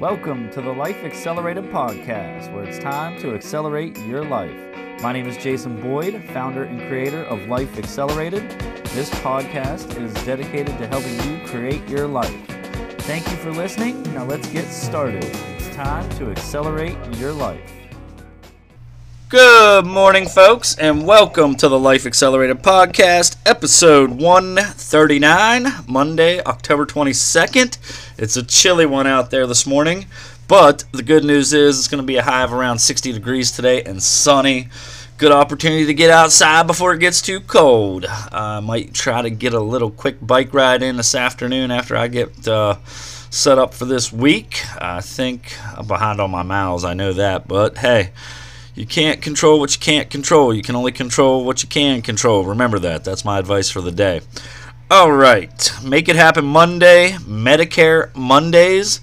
Welcome to the Life Accelerated podcast, where it's time to accelerate your life. My name is Jason Boyd, founder and creator of Life Accelerated. This podcast is dedicated to helping you create your life. Thank you for listening. Now let's get started. It's time to accelerate your life. Good morning, folks, and welcome to the Life Accelerated Podcast, episode 139, Monday, October 22nd. It's a chilly one out there this morning, but the good news is it's going to be a high of around 60 degrees today and sunny. Good opportunity to get outside before it gets too cold. I might try to get a little quick bike ride in this afternoon after I get set up for this week. I think I'm behind on my miles, I know that, but hey. You can't control what you can't control. You can only control what you can control. Remember that. That's my advice for the day. All right. Make It Happen Monday, Medicare Mondays.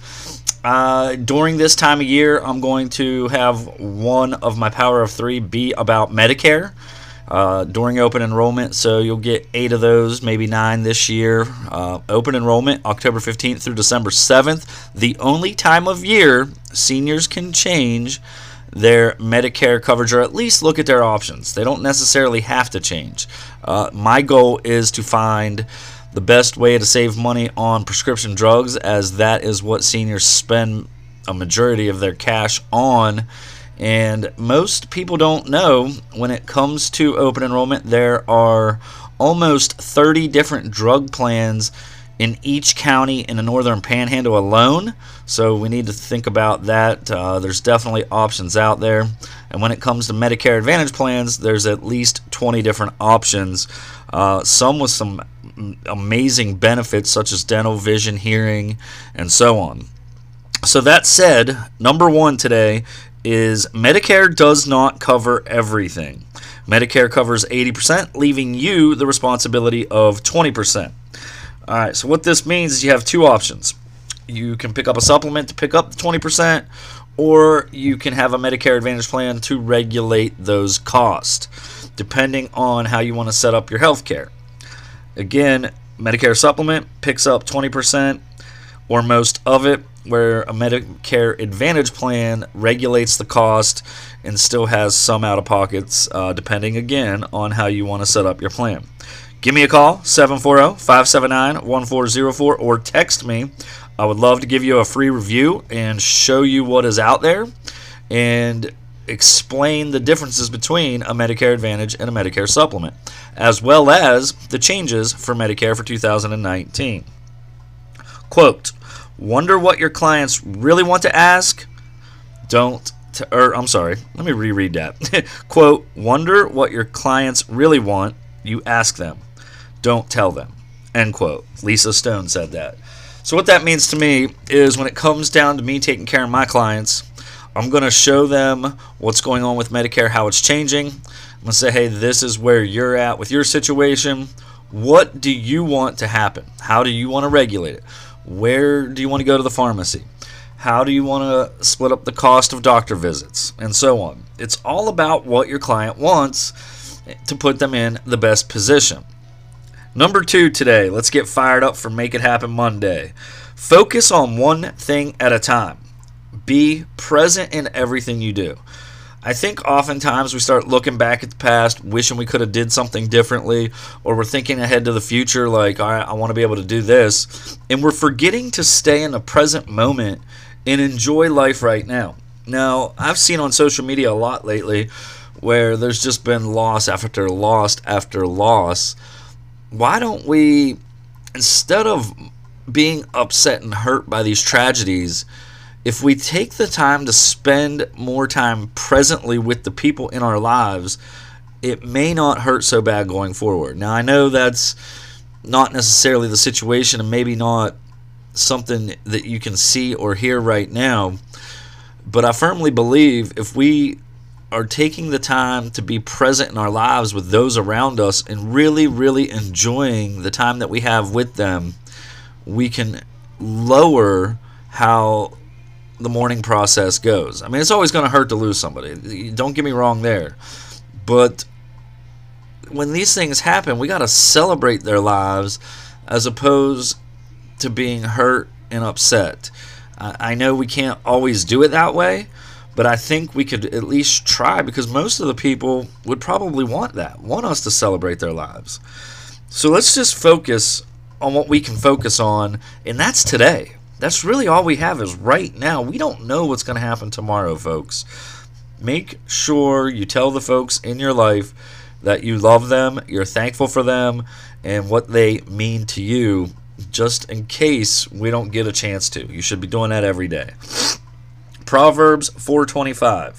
During this time of year, I'm going to have one of my Power of Three be about Medicare during open enrollment. So you'll get 8 of those, maybe 9 this year. Open enrollment, October 15th through December 7th. The only time of year seniors can change their Medicare coverage, or at least look at their options. They don't necessarily have to change. My goal is to find the best way to save money on prescription drugs, as that is what seniors spend a majority of their cash on. And most people don't know, when it comes to open enrollment, there are almost 30 different drug plans in each county in the northern panhandle alone, so we need to think about that. There's definitely options out there, and when it comes to Medicare Advantage plans, there's at least 20 different options, some with some amazing benefits such as dental, vision, hearing, and so on. So that said, number one today is Medicare does not cover everything. Medicare covers 80%, leaving you the responsibility of 20%. All right, so what this means is you have 2 options. You can pick up a supplement to pick up the 20%, or you can have a Medicare Advantage plan to regulate those costs, depending on how you want to set up your health care. Again, Medicare supplement picks up 20% or most of it, where a Medicare Advantage plan regulates the cost and still has some out-of-pockets, depending, again, on how you want to set up your plan. Give me a call, 740-579-1404, or text me. I would love to give you a free review and show you what is out there and explain the differences between a Medicare Advantage and a Medicare supplement, as well as the changes for Medicare for 2019. Quote, "Wonder what your clients really want to ask? Quote, "Wonder what your clients really want. You ask them. Don't tell them." End quote. Lisa Stone said that. So what that means to me is, when it comes down to me taking care of my clients, I'm going to show them what's going on with Medicare, how it's changing. I'm going to say, hey, this is where you're at with your situation. What do you want to happen? How do you want to regulate it? Where do you want to go to the pharmacy? How do you want to split up the cost of doctor visits? And so on. It's all about what your client wants to put them in the best position. Number 2 today, let's get fired up for Make It Happen Monday. Focus on one thing at a time. Be present in everything you do. I think oftentimes we start looking back at the past, wishing we could have did something differently, or we're thinking ahead to the future, like, all right, I want to be able to do this. And we're forgetting to stay in the present moment and enjoy life right now. Now, I've seen on social media a lot lately where there's just been loss after loss after loss. Why don't we, instead of being upset and hurt by these tragedies, if we take the time to spend more time presently with the people in our lives, it may not hurt so bad going forward. Now, I know that's not necessarily the situation, and maybe not something that you can see or hear right now, but I firmly believe if we are taking the time to be present in our lives with those around us and really, really enjoying the time that we have with them, we can lower how the mourning process goes. I mean, it's always going to hurt to lose somebody. Don't get me wrong there. But when these things happen, we got to celebrate their lives as opposed to being hurt and upset. I know we can't always do it that way, but I think we could at least try, because most of the people would probably want that, want us to celebrate their lives. So let's just focus on what we can focus on, and that's today. That's really all we have is right now. We don't know what's going to happen tomorrow, folks. Make sure you tell the folks in your life that you love them, you're thankful for them, and what they mean to you, just in case we don't get a chance to. You should be doing that every day. Proverbs 4:25.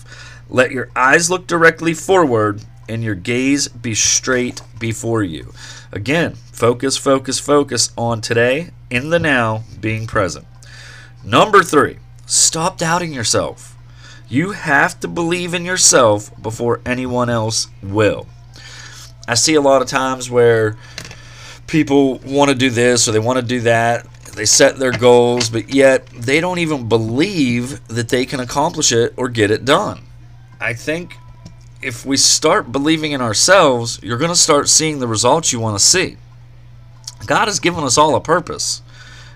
Let your eyes look directly forward and your gaze be straight before you. Again, focus, focus, focus on today, in the now, being present. Number 3, stop doubting yourself. You have to believe in yourself before anyone else will. I see a lot of times where people want to do this or they want to do that. They set their goals, but yet they don't even believe that they can accomplish it or get it done. I think if we start believing in ourselves, you're going to start seeing the results you want to see. God has given us all a purpose,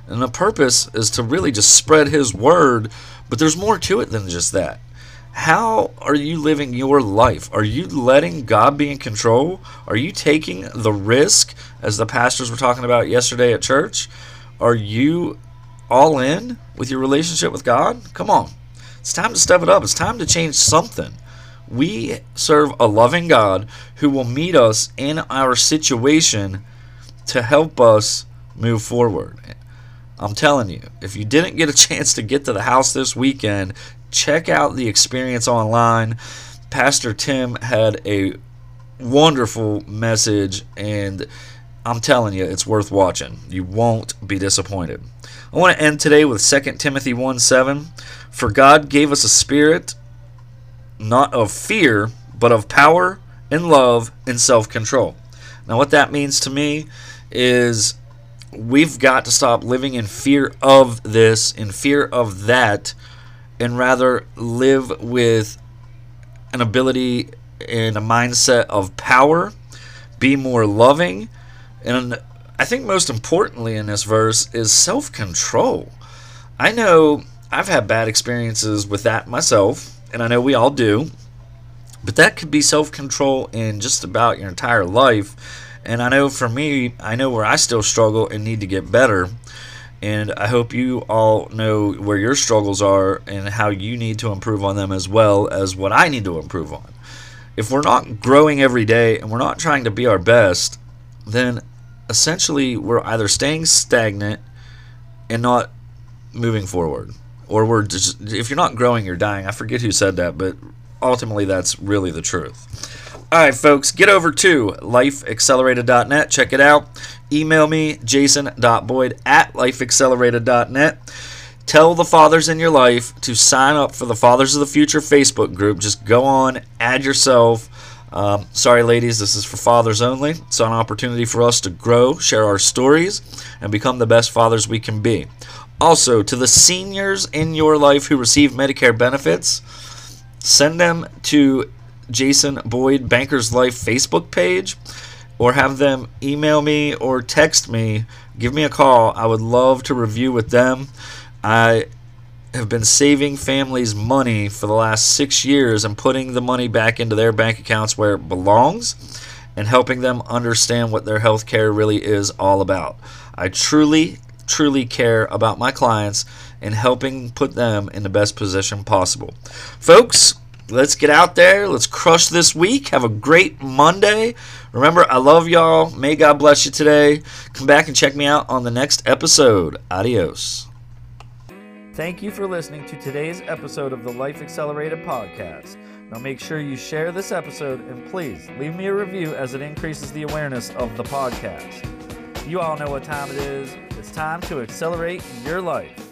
and the purpose is to really just spread His word, but there's more to it than just that. How are you living your life? Are you letting God be in control? Are you taking the risk, as the pastors were talking about yesterday at church? Are you all in with your relationship with God? Come on. It's time to step it up. It's time to change something. We serve a loving God who will meet us in our situation to help us move forward. I'm telling you, if you didn't get a chance to get to the house this weekend, check out the experience online. Pastor Tim had a wonderful message, and I'm telling you, it's worth watching. You won't be disappointed. I want to end today with 2 Timothy 1 7. For God gave us a spirit, not of fear, but of power and love and self-control. Now what that means to me is we've got to stop living in fear of this, in fear of that, and rather live with an ability and a mindset of power, be more loving, and I think most importantly in this verse is self-control. I know I've had bad experiences with that myself, and I know we all do, but that could be self-control in just about your entire life. And I know for me, I know where I still struggle and need to get better. And I hope you all know where your struggles are and how you need to improve on them, as well as what I need to improve on. If we're not growing every day and we're not trying to be our best, then essentially we're either staying stagnant and not moving forward, or we're just, if you're not growing, you're dying. I forget who said that, but ultimately that's really the truth. All right, folks, get over to lifeaccelerated.net. Check it out. Email me, jason.boyd@lifeaccelerated.net. Tell the fathers in your life to sign up for the Fathers of the Future Facebook group. Just go on, add yourself. Sorry, ladies, this is for fathers only. It's an opportunity for us to grow, share our stories, and become the best fathers we can be. Also, to the seniors in your life who receive Medicare benefits, send them to Jason Boyd Banker's Life Facebook page, or have them email me or text me. Give me a call. I would love to review with them. I have been saving families money for the last 6 years and putting the money back into their bank accounts where it belongs and helping them understand what their health care really is all about. I truly care about my clients and helping put them in the best position possible. Folks, let's get out there. Let's crush this week. Have a great Monday. Remember, I love y'all. May God bless you today. Come back and check me out on the next episode. Adios. Thank you for listening to today's episode of the Life Accelerated podcast. Now make sure you share this episode, and please leave me a review, as it increases the awareness of the podcast. You all know what time it is. It's time to accelerate your life.